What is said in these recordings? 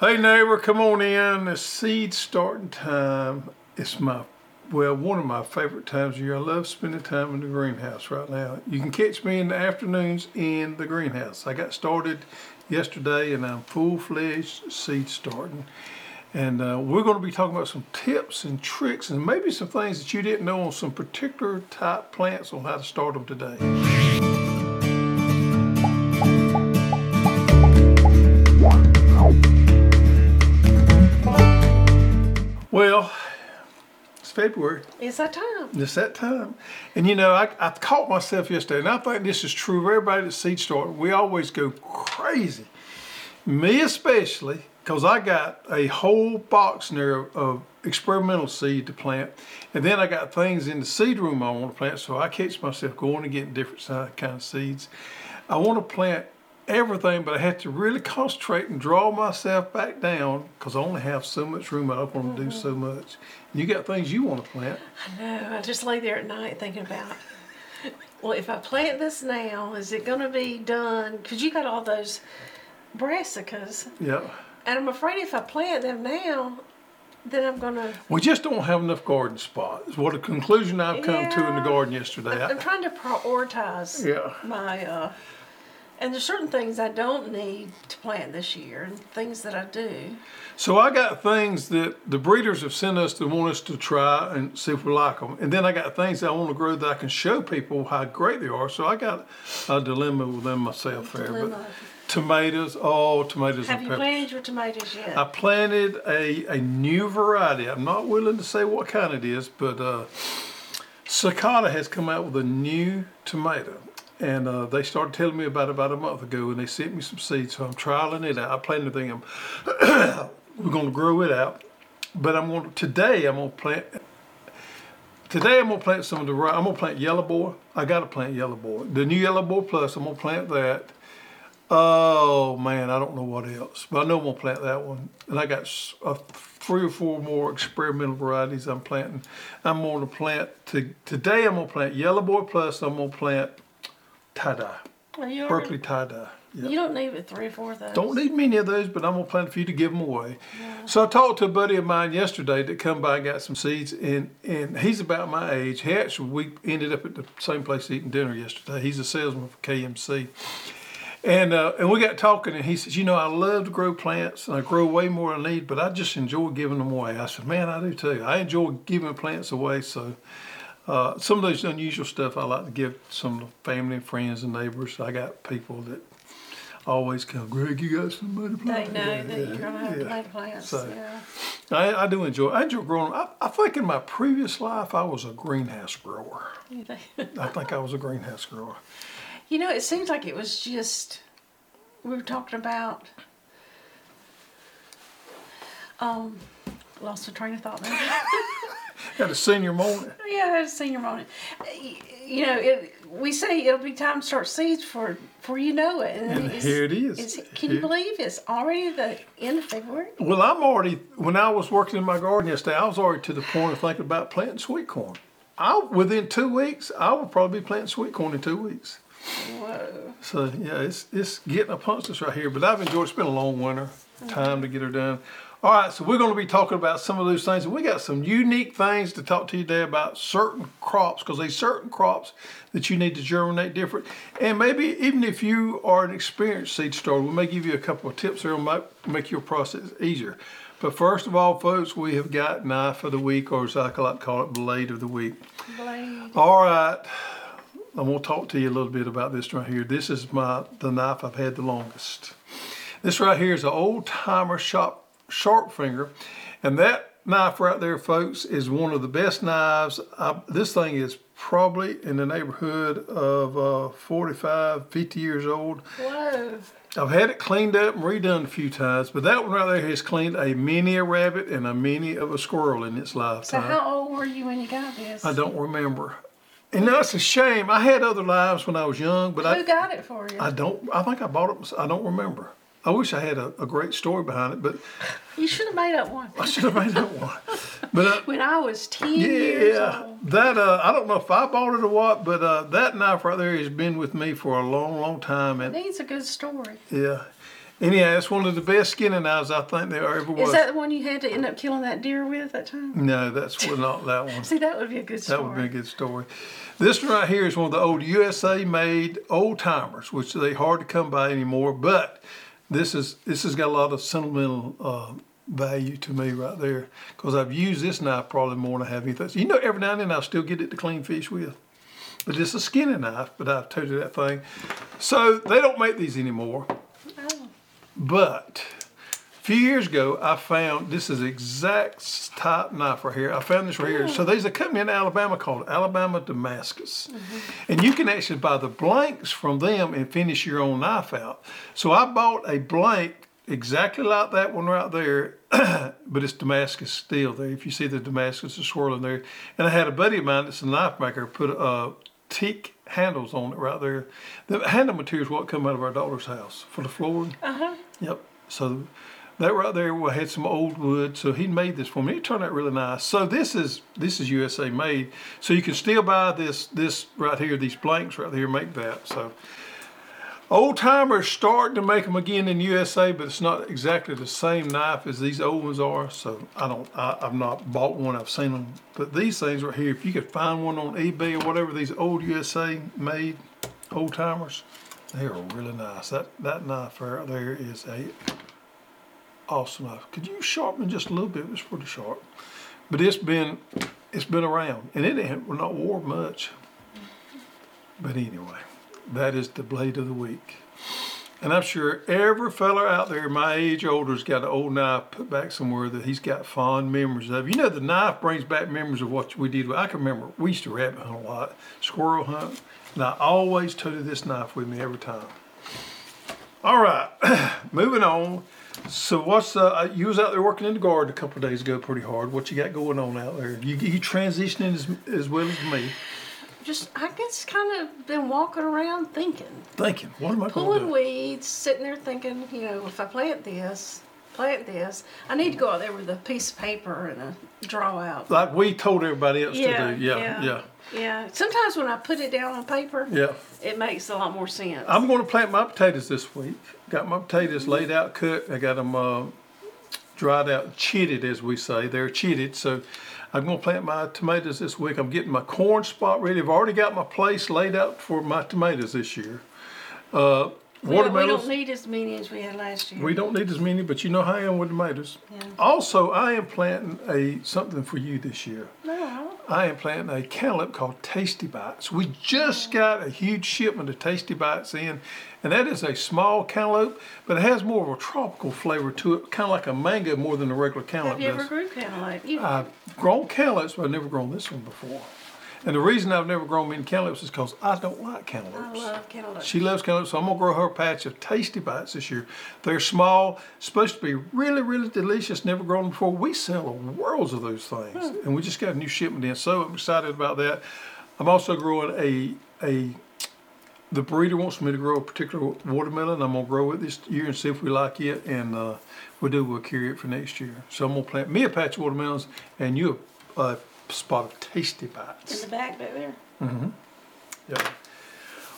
Hey neighbor, come on in. It's seed starting time. It's one of my favorite times of year. I love spending time in the greenhouse right now. You can catch me in the afternoons in the greenhouse. I got started yesterday and I'm full-fledged seed starting. And we're going to be talking about some tips and tricks and maybe some things that you didn't know on some particular type plants on how to start them today. Well, it's February. It's that time. It's that time. And you know, I caught myself yesterday, and I think this is true of everybody that's seed starting. We always go crazy. Me especially, because I got a whole box there of experimental seed to plant. And then I got things in the seed room I want to plant, so I catch myself going and getting different kind of seeds. I want to plant everything, but I had to really concentrate and draw myself back down because I only have so much room. I don't want to do so much. You got things you want to plant. I know. I just lay there at night thinking about, well, if I plant this now, is it going to be done? Because you got all those brassicas. Yeah. And I'm afraid if I plant them now, then I'm going to... We just don't have enough garden spots. What a conclusion I've come to in the garden yesterday. I'm trying to prioritize my... And there's certain things I don't need to plant this year and things that I do. So I got things that the breeders have sent us that want us to try and see if we like them. And then I got things that I want to grow that I can show people how great they are. So I got a dilemma within myself there. But tomatoes, tomatoes and peppers. Have you planted your tomatoes yet? I planted a new variety. I'm not willing to say what kind it is, but Cicada has come out with a new tomato. And they started telling me about a month ago, and they sent me some seeds, so I'm trialing it out. I planted the thing. We're going to grow it out, but today I'm going to plant some of the right. I'm going to plant Yellow Boy. I got to plant Yellow Boy. The new Yellow Boy Plus. I'm going to plant that. Oh man, I don't know what else, but I know I'm going to plant that one. And I got three or four more experimental varieties I'm planting. I'm going to plant today. I'm going to plant Yellow Boy Plus. I'm going to plant tie-dye, Berkeley tie-dye. Yep. You don't need but 3 or 4 of those. Don't need many of those, but I'm going to plan for you to give them away. Yeah. So I talked to a buddy of mine yesterday that come by and got some seeds, and he's about my age. We ended up at the same place eating dinner yesterday. He's a salesman for KMC. And we got talking, and he says, you know, I love to grow plants, and I grow way more than I need, but I just enjoy giving them away. I said, man, I do too. I enjoy giving plants away, so... some of those unusual stuff I like to give some of the family, friends, and neighbors. I got people that always come, Greg, you got some money to plant? They know that you're going to have to plant plants. So, I do enjoy. I enjoy growing. I think in my previous life I was a greenhouse grower. I think I was a greenhouse grower. You know, it seems like it was just, we were talking about, lost the train of thought there. Had a senior moment. Yeah, I had a senior moment. You know, we say it'll be time to start seeds before you know it. And here it is. Can you believe it's already the end of February? Well, when I was working in my garden yesterday, I was already to the point of thinking about planting sweet corn. Within 2 weeks, I will probably be planting sweet corn in 2 weeks. Whoa. So, yeah, it's getting upon us right here. But I've enjoyed it. It's been a long winter. Time to get her done. All right, so we're going to be talking about some of those things. And we got some unique things to talk to you today about certain crops, because there's certain crops that you need to germinate different. And maybe even if you are an experienced seed starter, we may give you a couple of tips that will make your process easier. But first of all, folks, we have got knife of the week, or as I like to call it, blade of the week. Blade. All right, I'm going to talk to you a little bit about this right here. This is the knife I've had the longest. This right here is an old-timer sharp finger, and that knife right there, folks, is one of the best knives. This thing is probably in the neighborhood of 45-50 years old. Whoa. I've had it cleaned up and redone a few times, but that one right there has cleaned a rabbit and a squirrel in its lifetime. So how old were you when you got this? I don't remember. And that's a shame. I had other knives when I was young, but who got it for you? I think I bought it. I don't remember. I wish I had a great story behind it, but... You should have made up one. I should have made up one. But when I was 10 years old. That, I don't know if I bought it or what, but that knife right there has been with me for a long, long time. It needs a good story. Yeah. Anyhow, it's one of the best skinning knives I think there ever was. Is that the one you had to end up killing that deer with that time? No, that's not that one. See, that would be a good story. That would be a good story. This one right here is one of the old USA-made old-timers, which they hard to come by anymore, but this has got a lot of sentimental value to me right there, because I've used this knife probably more than I have anything. You know, every now and then I still get it to clean fish with. But it's a skinning knife, but I've told you that thing. So they don't make these anymore. Oh. But a few years ago, I found this is the exact type knife right here. I found this right here. So there's a company in Alabama called Alabama Damascus. Mm-hmm. And you can actually buy the blanks from them and finish your own knife out. So I bought a blank exactly like that one right there, but it's Damascus steel there. If you see the Damascus is swirling there. And I had a buddy of mine that's a knife maker put teak handles on it right there. The handle material is what come out of our daughter's house for the flooring. Uh-huh. Yep. So that right there had some old wood, so he made this for me. It turned out really nice. So this is USA made. So you can still buy this right here, these blanks right here, make that. So old timers starting to make them again in the USA, but it's not exactly the same knife as these old ones are. So I've not bought one. I've seen them, but these things right here, if you could find one on eBay or whatever, these old USA made old timers, they are really nice. That knife right there is a awesome knife. Could you sharpen just a little bit? It's pretty sharp, but it's been around and it ain't not wore much. But anyway. That is the blade of the week. And I'm sure every fella out there my age or older's got an old knife put back somewhere that he's got fond memories of. You know, the knife brings back memories of what we did. I can remember we used to rabbit hunt a lot, squirrel hunt, and I always toted this knife with me every time. All right, moving on. So what's you was out there working in the garden a couple of days ago pretty hard. What you got going on out there? You transitioning as well as me. Just, I guess, kind of been walking around thinking. Thinking, what am I going to do? Pulling weeds, sitting there thinking, you know, if I plant this. I need to go out there with a piece of paper and a draw out. Like we told everybody else to do. Yeah. Sometimes when I put it down on paper, it makes a lot more sense. I'm going to plant my potatoes this week. Got my potatoes laid out, cut. I got them dried out, chitted, as we say. They're chitted, so I'm going to plant my tomatoes this week. I'm getting my corn spot ready. I've already got my place laid out for my tomatoes this year. Watermelons. We don't need as many as we had last year. We don't need as many, but you know how I am with tomatoes. Yeah. Also, I am planting something for you this year. No. I am planting a cantaloupe called Tasty Bites. We just got a huge shipment of Tasty Bites in, and that is a small cantaloupe, but it has more of a tropical flavor to it, kind of like a mango more than a regular cantaloupe does. Have you ever grown cantaloupe? I've grown cantaloupes, but I've never grown this one before. And the reason I've never grown many cantaloupes is because I don't like cantaloupes. I love cantaloupes. She loves cantaloupes, so I'm going to grow her a patch of Tasty Bites this year. They're small, supposed to be really, really delicious, never grown before. We sell worlds of those things, and we just got a new shipment in, so I'm excited about that. I'm also growing the breeder wants me to grow a particular watermelon. I'm going to grow it this year and see if we like it, and if we do, we'll carry it for next year. So I'm going to plant me a patch of watermelons, and you a spot of Tasty Bites. In the back there. Mm-hmm. Yeah.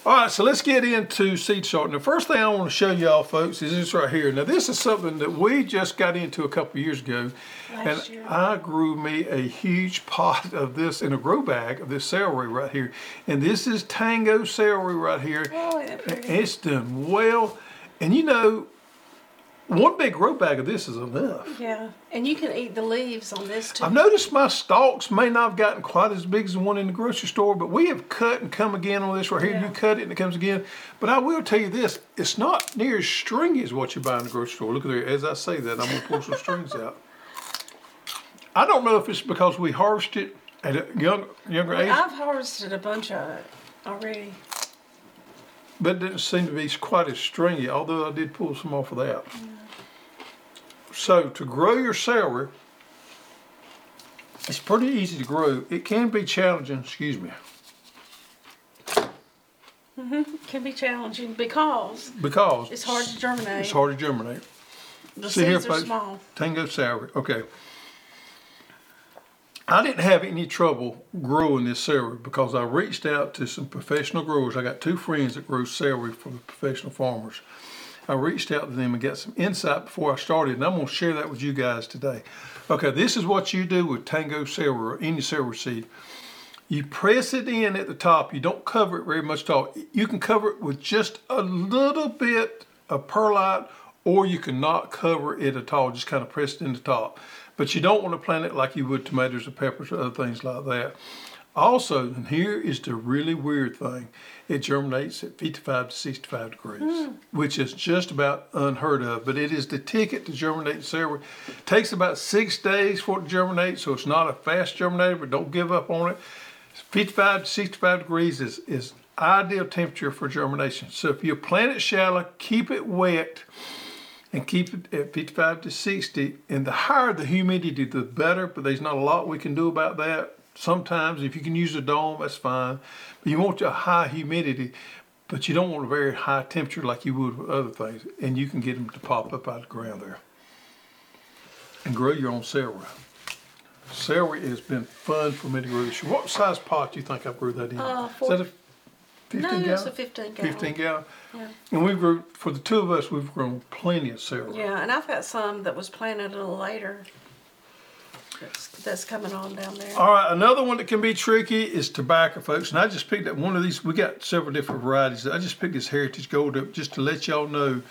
All right, so let's get into seed sorting. The first thing I want to show y'all, folks, is this right here. Now, this is something that we just got into a couple years ago. Last year. I grew me a huge pot of this in a grow bag of this celery right here. And this is Tango celery right here. Oh, isn't that pretty? It's done well. And you know, one big grow bag of this is enough. Yeah, and you can eat the leaves on this too. I've noticed my stalks may not have gotten quite as big as the one in the grocery store, but we have cut and come again on this right here. Yeah. You cut it and it comes again. But I will tell you this, it's not near as stringy as what you buy in the grocery store. Look at there, as I say that, I'm gonna pull some strings out. I don't know if it's because we harvest it at a younger age. I've harvested a bunch of it already. But it didn't seem to be quite as stringy, although I did pull some off of that. Yeah. So to grow your celery, it's pretty easy to grow. It can be challenging, excuse me. Mm-hmm. It can be challenging because it's hard to germinate. It's hard to germinate. The seeds are small. Tango celery, okay. I didn't have any trouble growing this celery because I reached out to some professional growers. I got two friends that grow celery for the professional farmers. I reached out to them and got some insight before I started, and I'm going to share that with you guys today. Okay, this is what you do with Tango silver or any silver seed. You press it in at the top. You don't cover it very much at all. You can cover it with just a little bit of perlite, or you can not cover it at all, just kind of press it in the top. But you don't want to plant it like you would tomatoes or peppers or other things like that. Also, and here is the really weird thing, it germinates at 55 to 65 degrees, which is just about unheard of, but it is the ticket to germinate silver. It takes about 6 days for it to germinate, so it's not a fast germinator, but don't give up on it. 55 to 65 degrees is ideal temperature for germination. So if you plant it shallow, keep it wet, and keep it at 55 to 60, and the higher the humidity, the better, but there's not a lot we can do about that. Sometimes if you can use a dome, that's fine, but you want a high humidity, but you don't want a very high temperature like you would with other things, and you can get them to pop up out of the ground there and grow your own celery. Celery has been fun for me to grow this year. What size pot do you think I grew that in? Is that a 15 gallon? No, it's a 15 gallon. 15 gallon? Yeah. And we grew, for the two of us, we've grown plenty of celery. Yeah, and I've got some that was planted a little later. That's coming on down there. All right, another one that can be tricky is tobacco, folks. And I just picked up one of these. We got several different varieties. I just picked this Heritage Gold up just to let y'all know.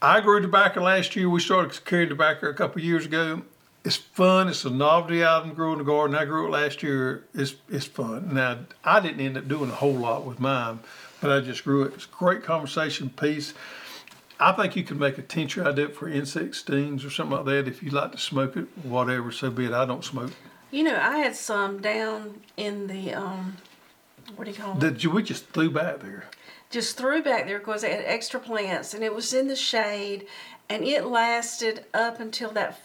I grew tobacco last year. We started carrying tobacco a couple of years ago. It's fun. It's a novelty item to grow in the garden. I grew it last year. It's fun. Now, I didn't end up doing a whole lot with mine, but I just grew it. It's a great conversation piece. I think you can make a tincture. I do it for insect stings or something like that. If you like to smoke it, whatever, so be it. I don't smoke. You know, I had some down in the, what do you call it? We just threw back there. Just threw back there because they had extra plants, and it was in the shade, and it lasted up until that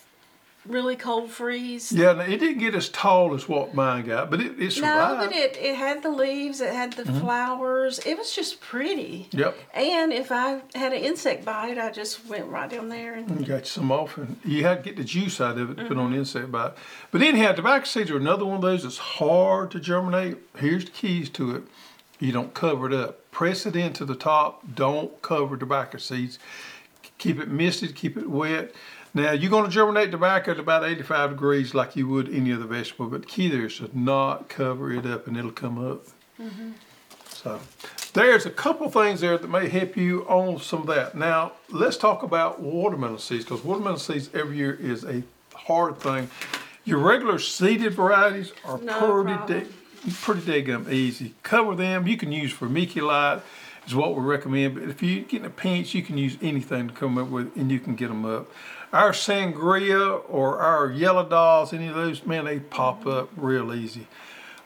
really cold freeze. Yeah, it didn't get as tall as what mine got, but it survived. No, but it had the leaves, it had the flowers. It was just pretty. Yep. And if I had an insect bite, I just went right down there and got you some off. And you had to get the juice out of it to put on insect bite. But anyhow, tobacco seeds are another one of those that's hard to germinate. Here's the keys to it. You don't cover it up. Press it into the top. Don't cover tobacco seeds. Keep it misted, keep it wet. Now, you're going to germinate tobacco at about 85 degrees like you would any other vegetable, but the key there is to not cover it up and it'll come up. So there's a couple things there that may help you on some of that. Now, let's talk about watermelon seeds, because watermelon seeds every year is a hard thing. Your regular seeded varieties are pretty daggum easy. Cover them. You can use vermiculite is what we recommend, but if you're getting a pinch, you can use anything to come up with and you can get them up. Our sangria or our yellow dolls, any of those, man, they pop up real easy.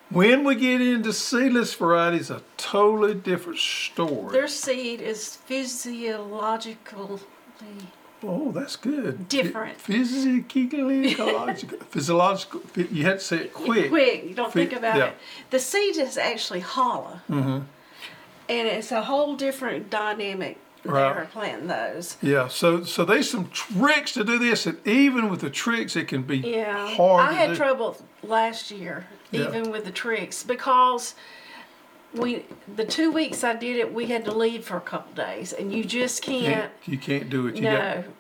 When we get into seedless varieties, a totally different story. Their seed is physiologically... Oh, that's good. Different. Physiological. You had to say it quick. Quick. You don't think about it. The seed is actually hollow. And it's a whole different dynamic. Right. Planting those. Yeah, so there's some tricks to do this, and even with the tricks, it can be hard. I had trouble last year, even with the tricks, because the 2 weeks I did it, we had to leave for a couple days, and you just can't. You can't do it.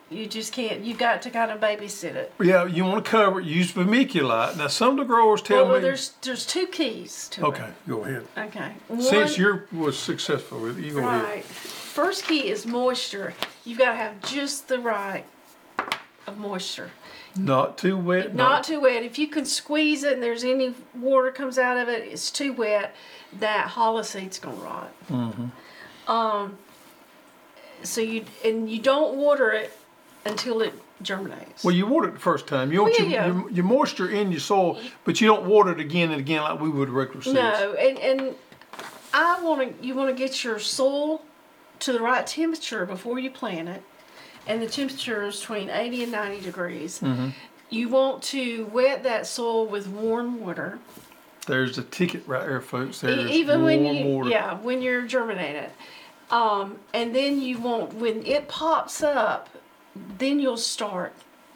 You just can't. You've got to kind of babysit it. Yeah, you want to cover it. Use vermiculite. Now, some of the growers tell me. There's two keys to it. Okay, go ahead. Okay. One, since you was successful with it, you go ahead. Right. First key is moisture. You've got to have just the right of moisture. Not too wet. Not too wet. If you can squeeze it and there's any water comes out of it, it's too wet, that hollow seed's going to rot. So you don't water it until it germinates. Well, you water it the first time. You want your moisture in your soil, but you don't water it again and again like we would regular seeds. No, and you want to get your soil to the right temperature before you plant it, and the temperature is between 80 and 90 degrees. You want to wet that soil with warm water. There's the ticket right there, folks. There's even warm water. Yeah, when you're germinating. And then you want, when it pops up, then you'll start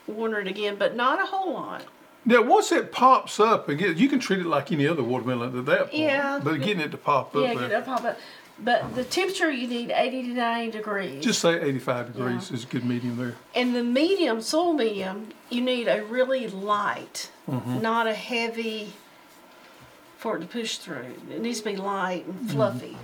watering it again, but not a whole lot. Now, once it pops up, again, you can treat it like any other watermelon at that point. But getting it to pop up. Yeah, get it to pop up. But the temperature you need 80 to 90 degrees. Just say 85 degrees is a good medium there. And the medium, soil medium, you need a really light, not a heavy for it to push through. It needs to be light and fluffy.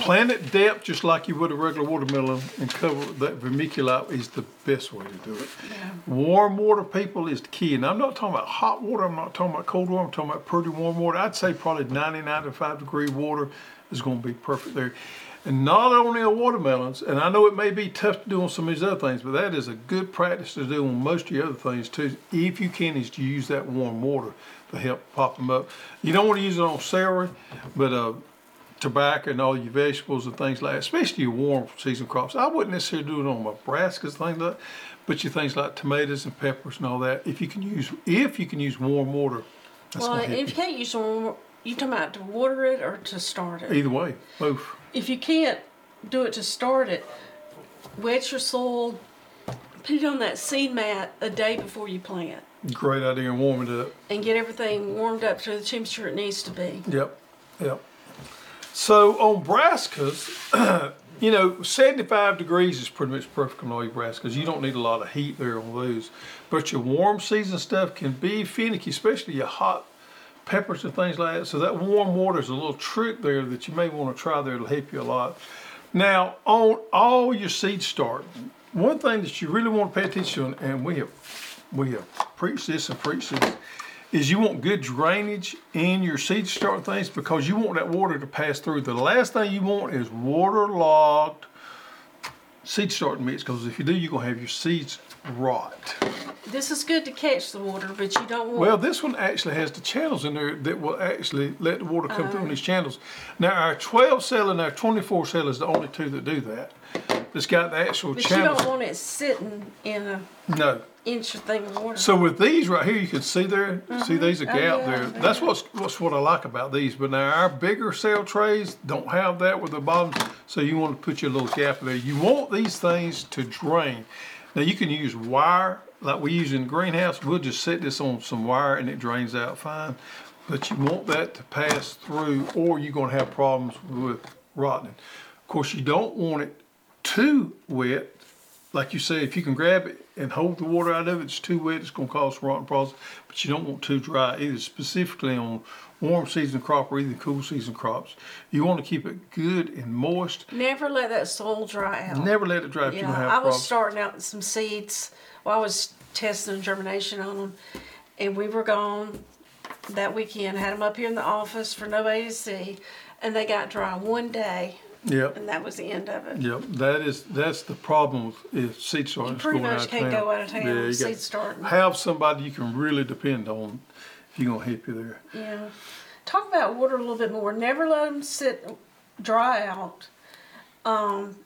Plant it depth just like you would a regular watermelon and cover that vermiculite is the best way to do it. Yeah. Warm water, people, is the key. And I'm not talking about hot water. I'm not talking about cold water. I'm talking about pretty warm water. I'd say probably 90-95 degree water is going to be perfect there. And not only on watermelons, and I know it may be tough to do on some of these other things, but that is a good practice to do on most of your other things too, if you can, is to use that warm water to help pop them up. You don't want to use it on celery, but tobacco and all your vegetables and things like that, especially your warm season crops. I wouldn't necessarily do it on my brassicas, things like that, but your things like tomatoes and peppers and all that. If you can use warm water, that's well, if you can't use warm, you talking about to water it or to start it? Either way, both. If you can't do it to start it, wet your soil, put it on that seed mat a day before you plant. Great idea, and warm it up. And get everything warmed up to the temperature it needs to be. Yep, yep. So on brassicas, 75 degrees is pretty much perfect on all your brassicas. You don't need a lot of heat there on those. But your warm season stuff can be finicky, especially your hot peppers and things like that. So that warm water is a little trick there that you may want to try there. It'll help you a lot. Now, on all your seed start, one thing that you really want to pay attention to, and we have preached this and preached this, is you want good drainage in your seed start things because you want that water to pass through. The last thing you want is waterlogged seed start mix because if you do, you're going to have your seeds rot. This is good to catch the water, but you don't want... Well, this one actually has the channels in there that will actually let the water come through in these channels. Now, our 12 cell and our 24 cell is the only two that do that. It's got the actual channels. But you don't want it sitting in a... No. Inch of thing of water. So with these right here, you can see there, see these a gap there. Yeah. That's what I like about these. But now our bigger cell trays don't have that with the bottom, so you want to put your little gap there. You want these things to drain. Now you can use wire like we use in the greenhouse. We'll just set this on some wire and it drains out fine. But you want that to pass through or you're going to have problems with rotting. Of course, you don't want it too wet. Like you say, if you can grab it and hold the water out of it, it's too wet, it's going to cause rotting problems. But you don't want too dry either, specifically on warm season crop or even cool season crops. You want to keep it good and moist. Never let that soil dry out. Never let it dry out. Yeah, I was starting out with some seeds. Well, I was testing germination on them, and we were gone that weekend. Had them up here in the office for nobody to see, and they got dry one day. Yep. And that was the end of it. Yep. That's the problem with seed starting. You pretty much can't go out of town with seed starting. Have somebody you can really depend on if you're going to help you there. Yeah. Talk about water a little bit more. Never let them sit dry out.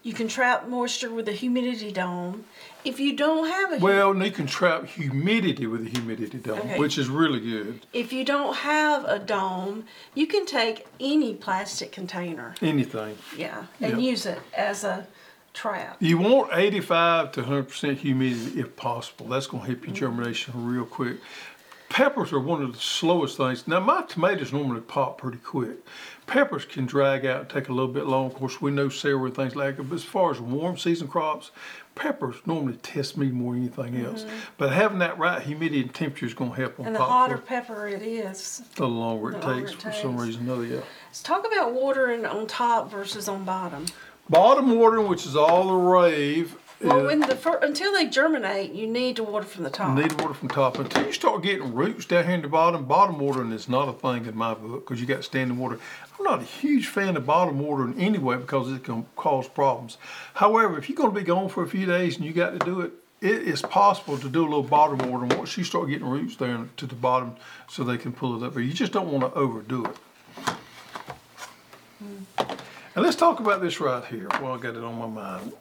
You can trap moisture with a humidity dome. If you don't have a... Well, you can trap humidity with a humidity dome, which is really good. If you don't have a dome, you can take any plastic container. Anything. Yeah, and use it as a trap. You want 85 to 100% humidity if possible. That's going to help your germination real quick. Peppers are one of the slowest things. Now, my tomatoes normally pop pretty quick. Peppers can drag out and take a little bit long. Of course, we know celery and things like that. But as far as warm season crops, peppers normally test me more than anything else. But having that right humidity and temperature is going to help them pop. And the hotter pepper it is, the longer it takes for some reason or another. Yeah. Let's talk about watering on top versus on bottom. Bottom watering, which is all the rave. Well, until they germinate, you need to water from the top. You need to water from the top. Until you start getting roots down here in the bottom, bottom watering is not a thing in my book because you got standing water. I'm not a huge fan of bottom watering anyway because it can cause problems. However, if you're going to be gone for a few days and you got to do it, it is possible to do a little bottom watering once you start getting roots down to the bottom so they can pull it up. You just don't want to overdo it. And let's talk about this right here. Well, I got it on my mind.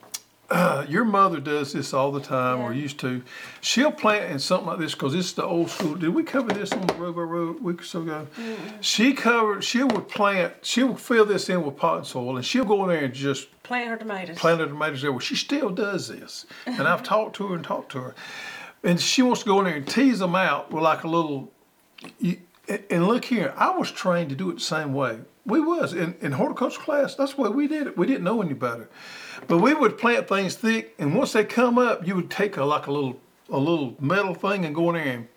Your mother does this all the time, or used to. She'll plant in something like this because it's the old school. Did we cover this on the road a week or so ago? She will fill this in with potting soil, and she'll go in there and just plant her tomatoes. Plant her tomatoes there. Well, she still does this, and I've talked to her, and she wants to go in there and tease them out with like a little. And look here, I was trained to do it the same way. We was, in horticulture class, that's the way we did it. We didn't know any better. But we would plant things thick, and once they come up, you would take a little metal thing and go in there and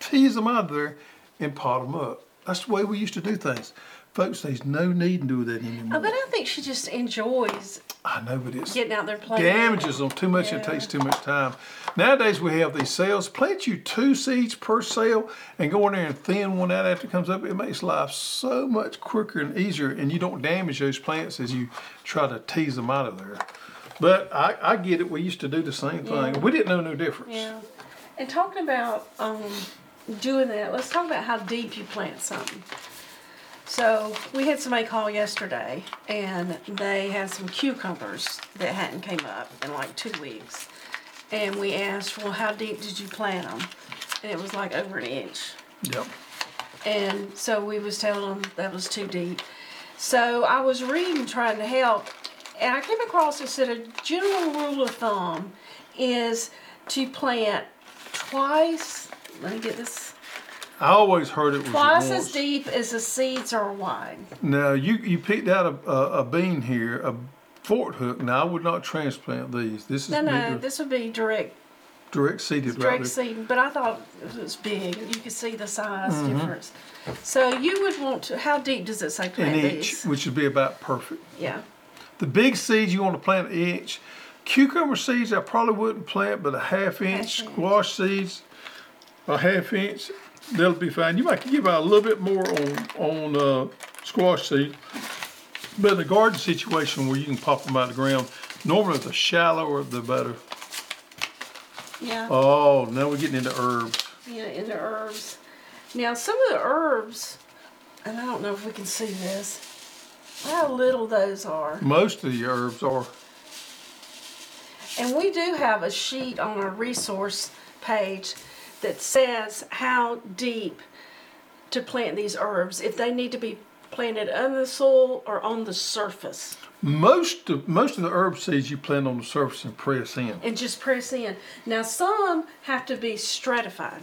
tease them out of there and pot them up. That's the way we used to do things. Folks, there's no need to do that anymore. Oh, but I think she just enjoys. I know, but it's getting out there playing. Damages them too much. Yeah. And takes too much time. Nowadays we have these sales. Plant you 2 seeds per sale and go in there and thin one out after it comes up. It makes life so much quicker and easier, and you don't damage those plants as you try to tease them out of there. But I get it. We used to do the same thing. Yeah. We didn't know no difference. Yeah. And talking about doing that, let's talk about how deep you plant something. So we had somebody call yesterday, and they had some cucumbers that hadn't came up in like 2 weeks. And we asked, well, how deep did you plant them? And it was like over 1 inch. Yep. And so we was telling them that was too deep. So I was reading, trying to help, and I came across this, that a general rule of thumb is to plant twice, let me get this. I always heard it was twice as deep as the seeds are wide. Now, you picked out a bean here, a Fort Hook. Now, I would not transplant these. This is no, this would be direct. Direct seeded, right? Direct seeded, but I thought it was big. You could see the size difference. So you would want to, how deep does it say plant these? An inch, which would be about perfect. Yeah. The big seeds, you want to plant 1 inch. Cucumber seeds, I probably wouldn't plant, but 1/2 inch. Squash seeds, 1/2 inch. They'll be fine. You might give out a little bit more on squash seed, but in a garden situation where you can pop them out of the ground, normally the shallower the better. Yeah. Oh, now we're getting into herbs. Yeah, into herbs. Now some of the herbs, and I don't know if we can see this, how little those are. Most of the herbs are. And we do have a sheet on our resource page that says how deep to plant these herbs, if they need to be planted under the soil or on the surface. Most of the herb seeds you plant on the surface and press in. And just press in. Now some have to be stratified.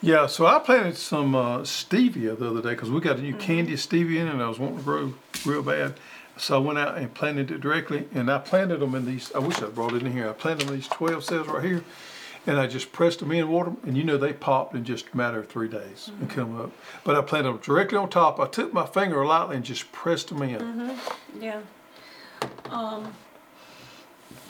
Yeah, so I planted some stevia the other day because we got a new candy stevia in, and I was wanting to grow real bad. So I went out and planted it directly, and I planted them in these, I wish I brought it in here, I planted them in these 12 cells right here. And I just pressed them in, water them, and you know they popped in just a matter of 3 days and come up. But I planted them directly on top. I took my finger lightly and just pressed them in. Yeah.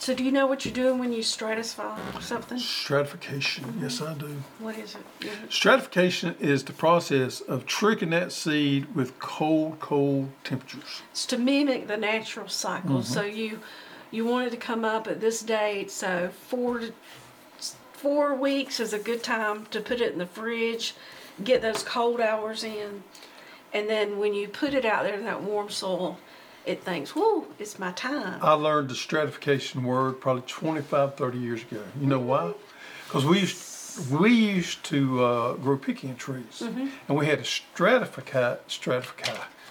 So do you know what you're doing when you stratify something? Stratification. Yes, I do. What is it? Stratification is the process of tricking that seed with cold temperatures. It's to mimic the natural cycle. So you want it to come up at this date, so 4 weeks is a good time to put it in the fridge, get those cold hours in, and then when you put it out there in that warm soil, it thinks, whoa, it's my time. I learned the stratification word probably 25-30 years ago. You know why? Because we used to grow pecan trees, and we had to stratify.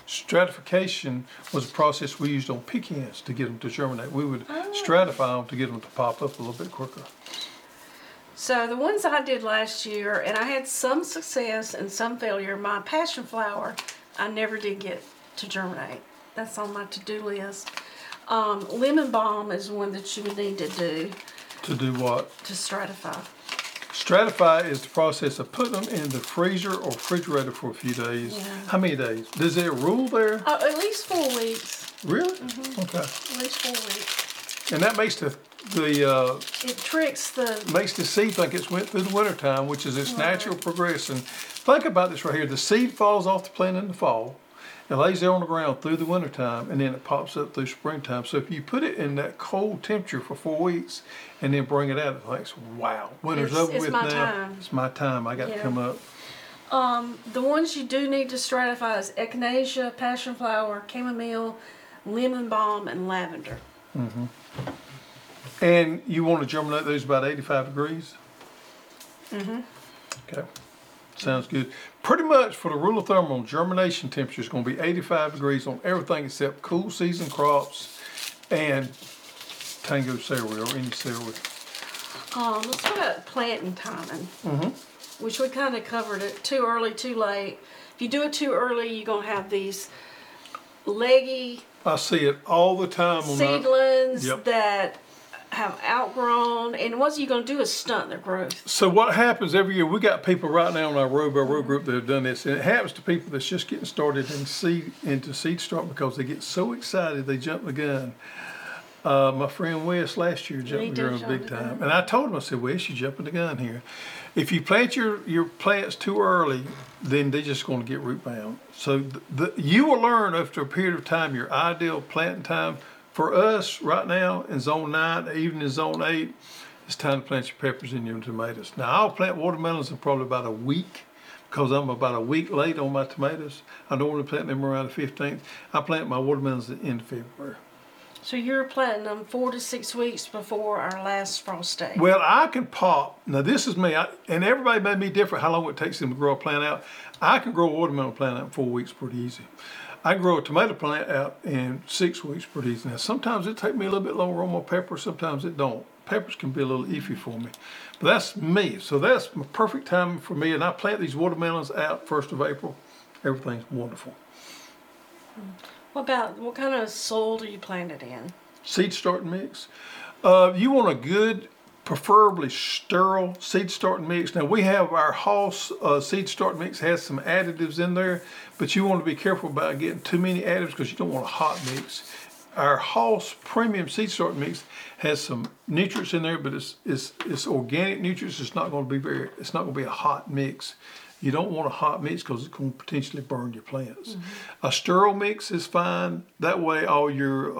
Stratification was a process we used on pecans to get them to germinate. We would stratify them to get them to pop up a little bit quicker. So the ones I did last year, and I had some success and some failure, my passion flower, I never did get to germinate. That's on my to-do list. Lemon balm is one that you need to do. To do what? To stratify. Stratify is the process of putting them in the freezer or refrigerator for a few days. Yeah. How many days? Does it rule there? At least 4 weeks. Really? Okay. At least 4 weeks. And that makes the seed think it's went through the winter time, which is its natural progression. Think about this right here. The seed falls off the plant in the fall. It lays there on the ground through the winter time, and then it pops up through springtime. So if you put it in that cold temperature for 4 weeks and then bring it out, it thinks, wow, winter's over with now. It's my time. I got to come up. The ones you do need to stratify is echinacea, passionflower, chamomile, lemon balm, and lavender. And you want to germinate those about 85 degrees? Okay, sounds good. Pretty much for the rule of thumb on germination temperature, it's going to be 85 degrees on everything except cool season crops and Tango celery or any celery. Let's talk about planting timing. which we kind of covered it, too early, too late. If you do it too early, you're going to have these leggy, I see it all the time on seedlings that have outgrown, and what you're going to do is stunt their growth. So what happens every year, we got people right now in our row group that have done this, and it happens to people that's just getting started in seed, into seed start, because they get so excited they jump the gun. My friend Wes last year jumped the gun big time, and I told him, I said, Wes, you're jumping the gun here. If you plant your plants too early, then they're just going to get root bound. So you will learn after a period of time your ideal planting time. For us right now in zone 9, even in zone 8, it's time to plant your peppers and your tomatoes. Now I'll plant watermelons in probably about a week, because I'm about a week late on my tomatoes. I normally plant them around the 15th. I plant my watermelons at the end of February. So you're planting them 4 to 6 weeks before our last frost day. Well, I can pop. Now this is me, and everybody may be different how long it takes them to grow a plant out. I can grow a watermelon plant out in 4 weeks pretty easy. I grow a tomato plant out in 6 weeks pretty easy. Now sometimes it takes me a little bit longer on my pepper, sometimes it don't. Peppers can be a little iffy for me. But that's me, so that's my perfect time for me, and I plant these watermelons out 1st of April. Everything's wonderful. What kind of soil do you plant it in? Seed starting mix. You want a good, preferably sterile seed starting mix. Now we have our Hoss seed starting mix, has some additives in there, but you want to be careful about getting too many additives because you don't want a hot mix. Our Hoss premium seed starting mix has some nutrients in there, but it's organic nutrients. It's not going to be a hot mix. You don't want a hot mix because it's going to potentially burn your plants. Mm-hmm. A sterile mix is fine. That way all your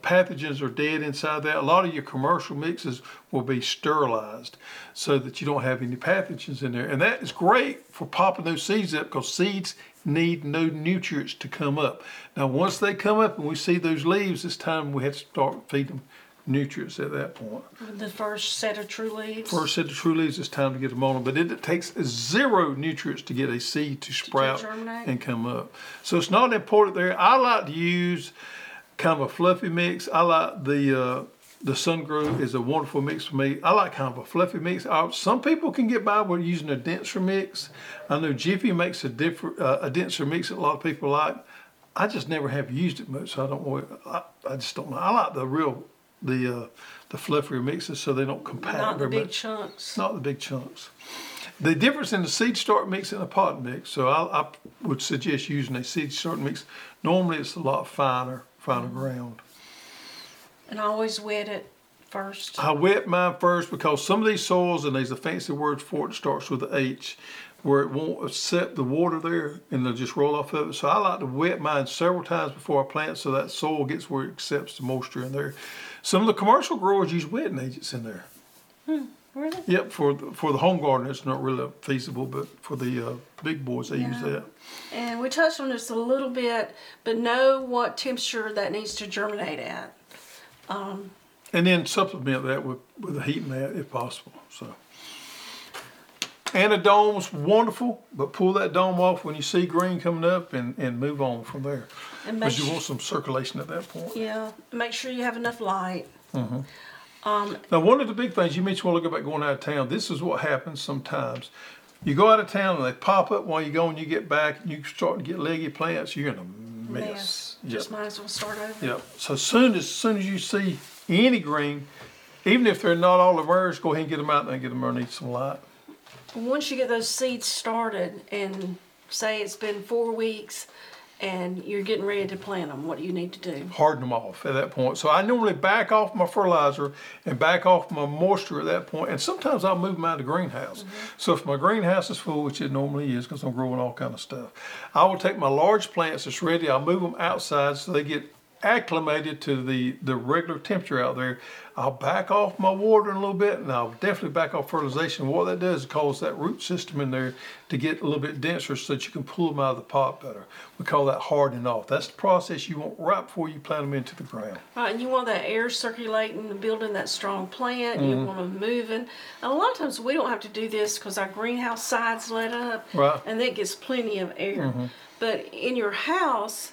pathogens are dead inside that. A lot of your commercial mixes will be sterilized so that you don't have any pathogens in there. And that is great for popping those seeds up, because seeds need no nutrients to come up. Now once they come up and we see those leaves, it's time we have to start feeding them nutrients at that point. The first set of true leaves? First set of true leaves, it's time to get them on them. But it takes zero nutrients to get a seed to sprout and come up. So it's not important there. I like to use kind of a fluffy mix. I like the Sungro is a wonderful mix for me. I like kind of a fluffy mix. Some people can get by with using a denser mix. I know Jiffy makes a denser mix that a lot of people like. I just never have used it much, so I don't know. I just don't know. I like the fluffier mixes, so they don't compact very much. Not the big chunks. Not the big chunks. The difference in the seed start mix and the pot mix, so I would suggest using a seed start mix. Normally it's a lot finer ground. And I always wet it first. I wet mine first because some of these soils, and there's a fancy word for it, starts with an H, where it won't accept the water there and they'll just roll off of it. So I like to wet mine several times before I plant so that soil gets where it accepts the moisture in there. Some of the commercial growers use wetting agents in there. Really? Yep, for the home garden it's not really feasible, but for the big boys they use that. And we touched on this a little bit, but know what temperature that needs to germinate at. And then supplement that with a heat mat if possible. So. And a dome's wonderful, but pull that dome off when you see green coming up and move on from there. Because you want some circulation at that point. Yeah, make sure you have enough light. Mm-hmm. Now one of the big things, you mentioned a while ago about going out of town, this is what happens sometimes. You go out of town and they pop up while you go, and you get back and you start to get leggy plants, you're in a mess. Just might as well start over. Yep. So soon as you see any green, even if they're not all emerged, go ahead and get them out and get them underneath some light. Once you get those seeds started, and say it's been 4 weeks and you're getting ready to plant them, what do you need to do? Harden them off at that point. So I normally back off my fertilizer and back off my moisture at that point, and sometimes I'll move them out of the greenhouse. Mm-hmm. So if my greenhouse is full, which it normally is because I'm growing all kind of stuff, I will take my large plants that's ready, I'll move them outside so they get acclimated to the regular temperature out there. I'll back off my watering a little bit, and I'll definitely back off fertilization. What that does is cause that root system in there to get a little bit denser so that you can pull them out of the pot better. We call that hardening off. That's the process you want right before you plant them into the ground. Right, and you want that air circulating, building that strong plant. Mm-hmm. You want them moving. And a lot of times we don't have to do this because our greenhouse sides let up, right, and that gets plenty of air. Mm-hmm. But in your house,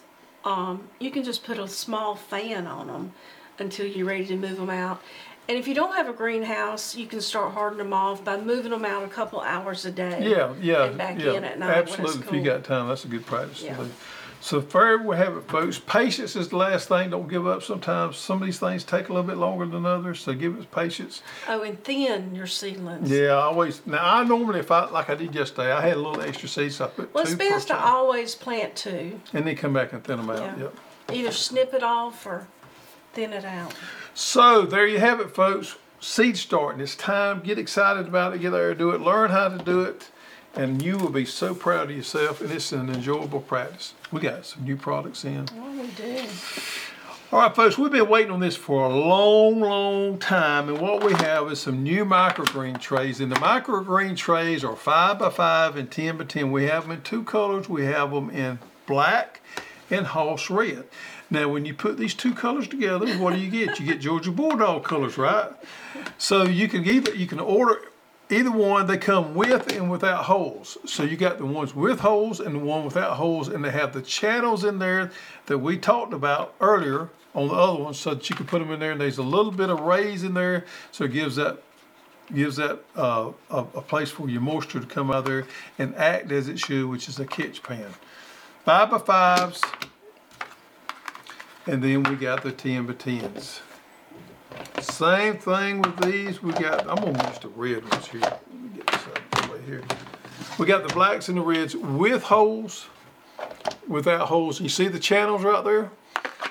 you can just put a small fan on them until you're ready to move them out. And if you don't have a greenhouse, you can start hardening them off by moving them out a couple hours a day. And back in at night. Absolutely, if you got time, that's a good practice to do. So there we have it, folks. Patience is the last thing. Don't give up. Sometimes some of these things take a little bit longer than others, so give it patience. Oh, and thin your seedlings. Yeah, always. Now, I normally, if I like I did yesterday, I had a little extra seeds. So I put two. Well, it's best to always plant two. And then come back and thin them out. Yeah. Either snip it off or thin it out. So there you have it, folks. Seed starting. It's time. Get excited about it. Get out there and do it. Learn how to do it. And you will be so proud of yourself, and it's an enjoyable practice. We got some new products in. Oh, we do. All right, folks, we've been waiting on this for a long, long time, and what we have is some new microgreen trays. And the microgreen trays are 5x5 and 10x10. We have them in two colors. We have them in black and Hoss red. Now, when you put these two colors together, what do you get? You get Georgia Bulldog colors, right? So you can order either one. They come with and without holes. So you got the ones with holes and the one without holes, and they have the channels in there that we talked about earlier on the other one, so that you can put them in there. And there's a little bit of rays in there, so it gives that a place for your moisture to come out there and act as it should, which is a catch pan. 5x5s, and then we got the 10x10s. Same thing with these. We got, I'm going to use the red ones here. Let me get this up right here. We got the blacks and the reds with holes, without holes. You see the channels right there?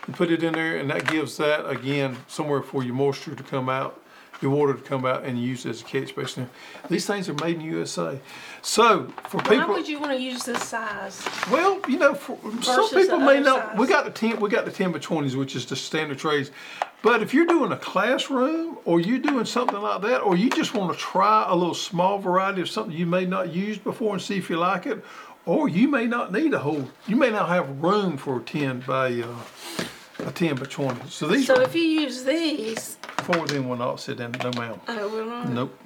You put it in there, and that gives that, again, somewhere for your moisture to come out, your water to come out, and use it as a catch basin. These things are made in the USA. So, for people... Why would you want to use this size? Well, you know, for some people may not... Size. We got the 10x20s, which is the standard trays. But if you're doing a classroom, or you're doing something like that, or you just want to try a little small variety of something you may not use before and see if you like it, or you may not need a whole, you may not have room for a 10x20. So these. So if you use these, four of them will not sit in. No, ma'am. Oh, will not. Nope.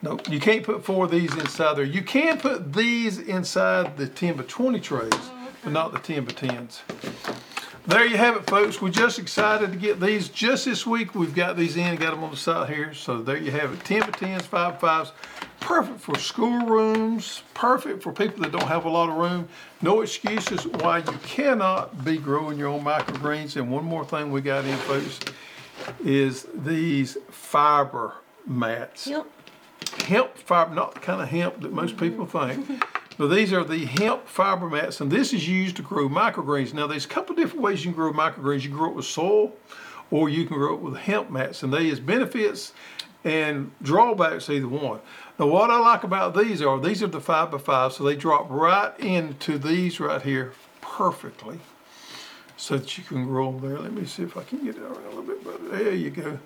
Nope. You can't put four of these inside there. You can put these inside the 10x20 trays, but not the 10x10s. There you have it, folks. We're just excited to get these. Just this week, we've got these in, got them on the side here. So there you have it, 10x10s, 5x5s. Perfect for schoolrooms, perfect for people that don't have a lot of room. No excuses why you cannot be growing your own microgreens. And one more thing we got in, folks, is these fiber mats. Yep. Hemp fiber, not the kind of hemp that most people think. Now, these are the hemp fiber mats, and this is used to grow microgreens. Now, there's a couple different ways you can grow microgreens. You can grow it with soil, or you can grow it with hemp mats, and they has benefits and drawbacks to either one. Now, what I like about these are the 5x5, so they drop right into these right here perfectly, so that you can grow them there. Let me see if I can get it around a little bit better. There you go.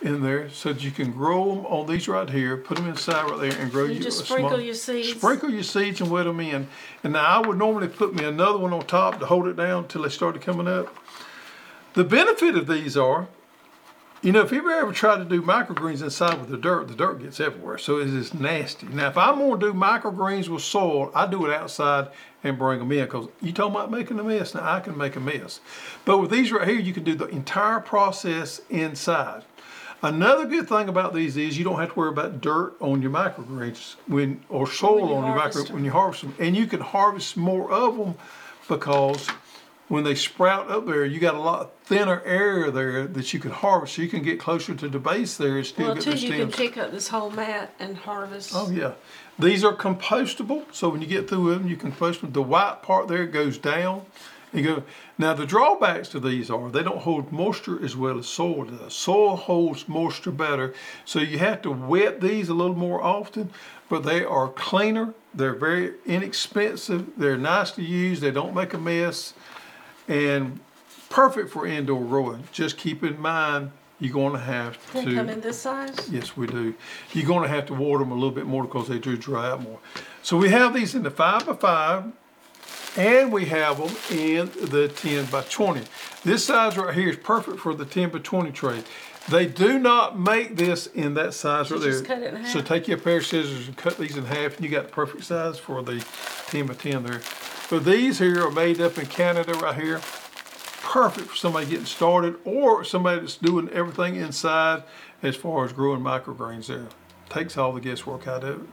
In there, so that you can grow them on these right here, put them inside right there, and grow you just sprinkle your seeds. Sprinkle your seeds and wet them in. And now I would normally put me another one on top to hold it down until they started coming up. The benefit of these are, you know, if you ever try to do microgreens inside with the dirt gets everywhere, so it is nasty. Now, if I'm going to do microgreens with soil, I do it outside and bring them in, because you're talking about making a mess. Now, I can make a mess. But with these right here, you can do the entire process inside. Another good thing about these is you don't have to worry about dirt on your microgreens or soil on your microgreens when you harvest them. And you can harvest more of them, because when they sprout up there, you got a lot thinner area there that you can harvest. So you can get closer to the base there and still get the stems. Well, too, you can pick up this whole mat and harvest. Oh, yeah. These are compostable. So when you get through with them, you can compost them. The white part there goes down. Now, the drawbacks to these are they don't hold moisture as well as soil does. Soil holds moisture better, so you have to wet these a little more often, but they are cleaner, they're very inexpensive, they're nice to use, they don't make a mess, and perfect for indoor growing. Just keep in mind, you're going to have to... They come in this size? Yes, we do. You're going to have to water them a little bit more, because they do dry out more. So we have these in the 5x5. And we have them in the 10x20. This size right here is perfect for the 10x20 tray. They do not make this in that size right there. Just cut it in half. So take your pair of scissors and cut these in half, and you got the perfect size for the 10x10 there. So these here are made up in Canada right here. perfect for somebody getting started or somebody that's doing everything inside as far as growing microgreens there. Takes all the guesswork out of it.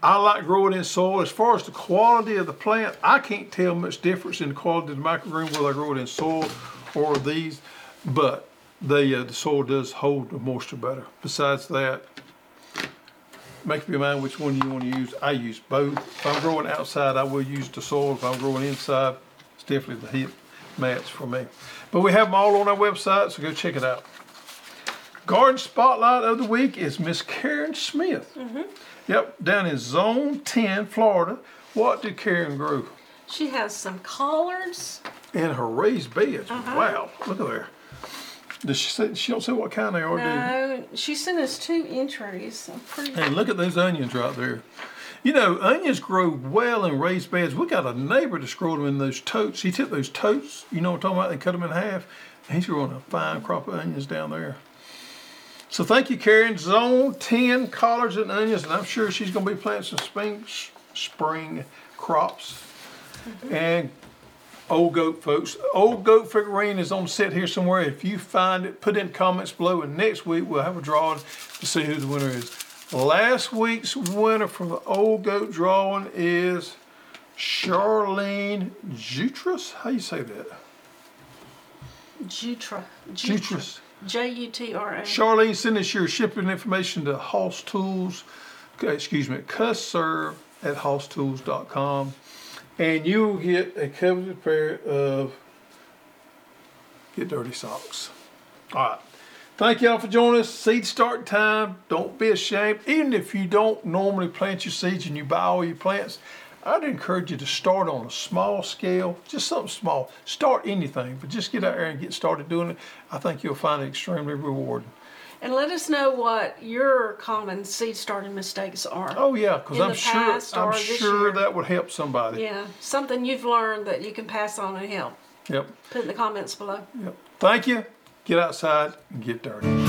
I like growing in soil. As far as the quality of the plant, I can't tell much difference in the quality of the microgreen whether I grow it in soil or these, but the soil does hold the moisture better. Besides that, make up your mind which one you want to use. I use both. If I'm growing outside, I will use the soil. If I'm growing inside, it's definitely the hip match for me. But we have them all on our website, so go check it out. Garden Spotlight of the Week is Miss Karen Smith. Mm-hmm. Yep, down in Zone 10, Florida. What did Karen grow? She has some collards. And her raised beds. Uh-huh. Wow, look at there. Does she say, she don't say what kind they are, do? No, she sent us 2 entries. And look at those onions right there. You know, onions grow well in raised beds. We got a neighbor that's growing them in those totes. He took those totes, you know what I'm talking about, they cut them in half. And he's growing a fine crop of onions down there. So thank you, Karen. Zone 10, collards and onions, and I'm sure she's going to be planting some spring crops. Mm-hmm. And Old Goat, folks. Old Goat figurine is on set here somewhere. If you find it, put it in the comments below, and next week we'll have a drawing to see who the winner is. Last week's winner from the Old Goat drawing is Charlene Jutras. How do you say that? Jutras. Jutra. Charlene, send us your shipping information to Hoss Tools, custserve@hosstools.com. And you will get a coveted pair of Get Dirty socks. All right. Thank y'all for joining us. Seed start time. Don't be ashamed. Even if you don't normally plant your seeds and you buy all your plants, I'd encourage you to start on a small scale. Just something small. Start anything, but just get out there and get started doing it. I think you'll find it extremely rewarding. And let us know what your common seed starting mistakes are. Oh yeah, because I'm sure that would help somebody. Yeah, something you've learned that you can pass on and help. Yep. Put it in the comments below. Yep. Thank you. Get outside and get dirty.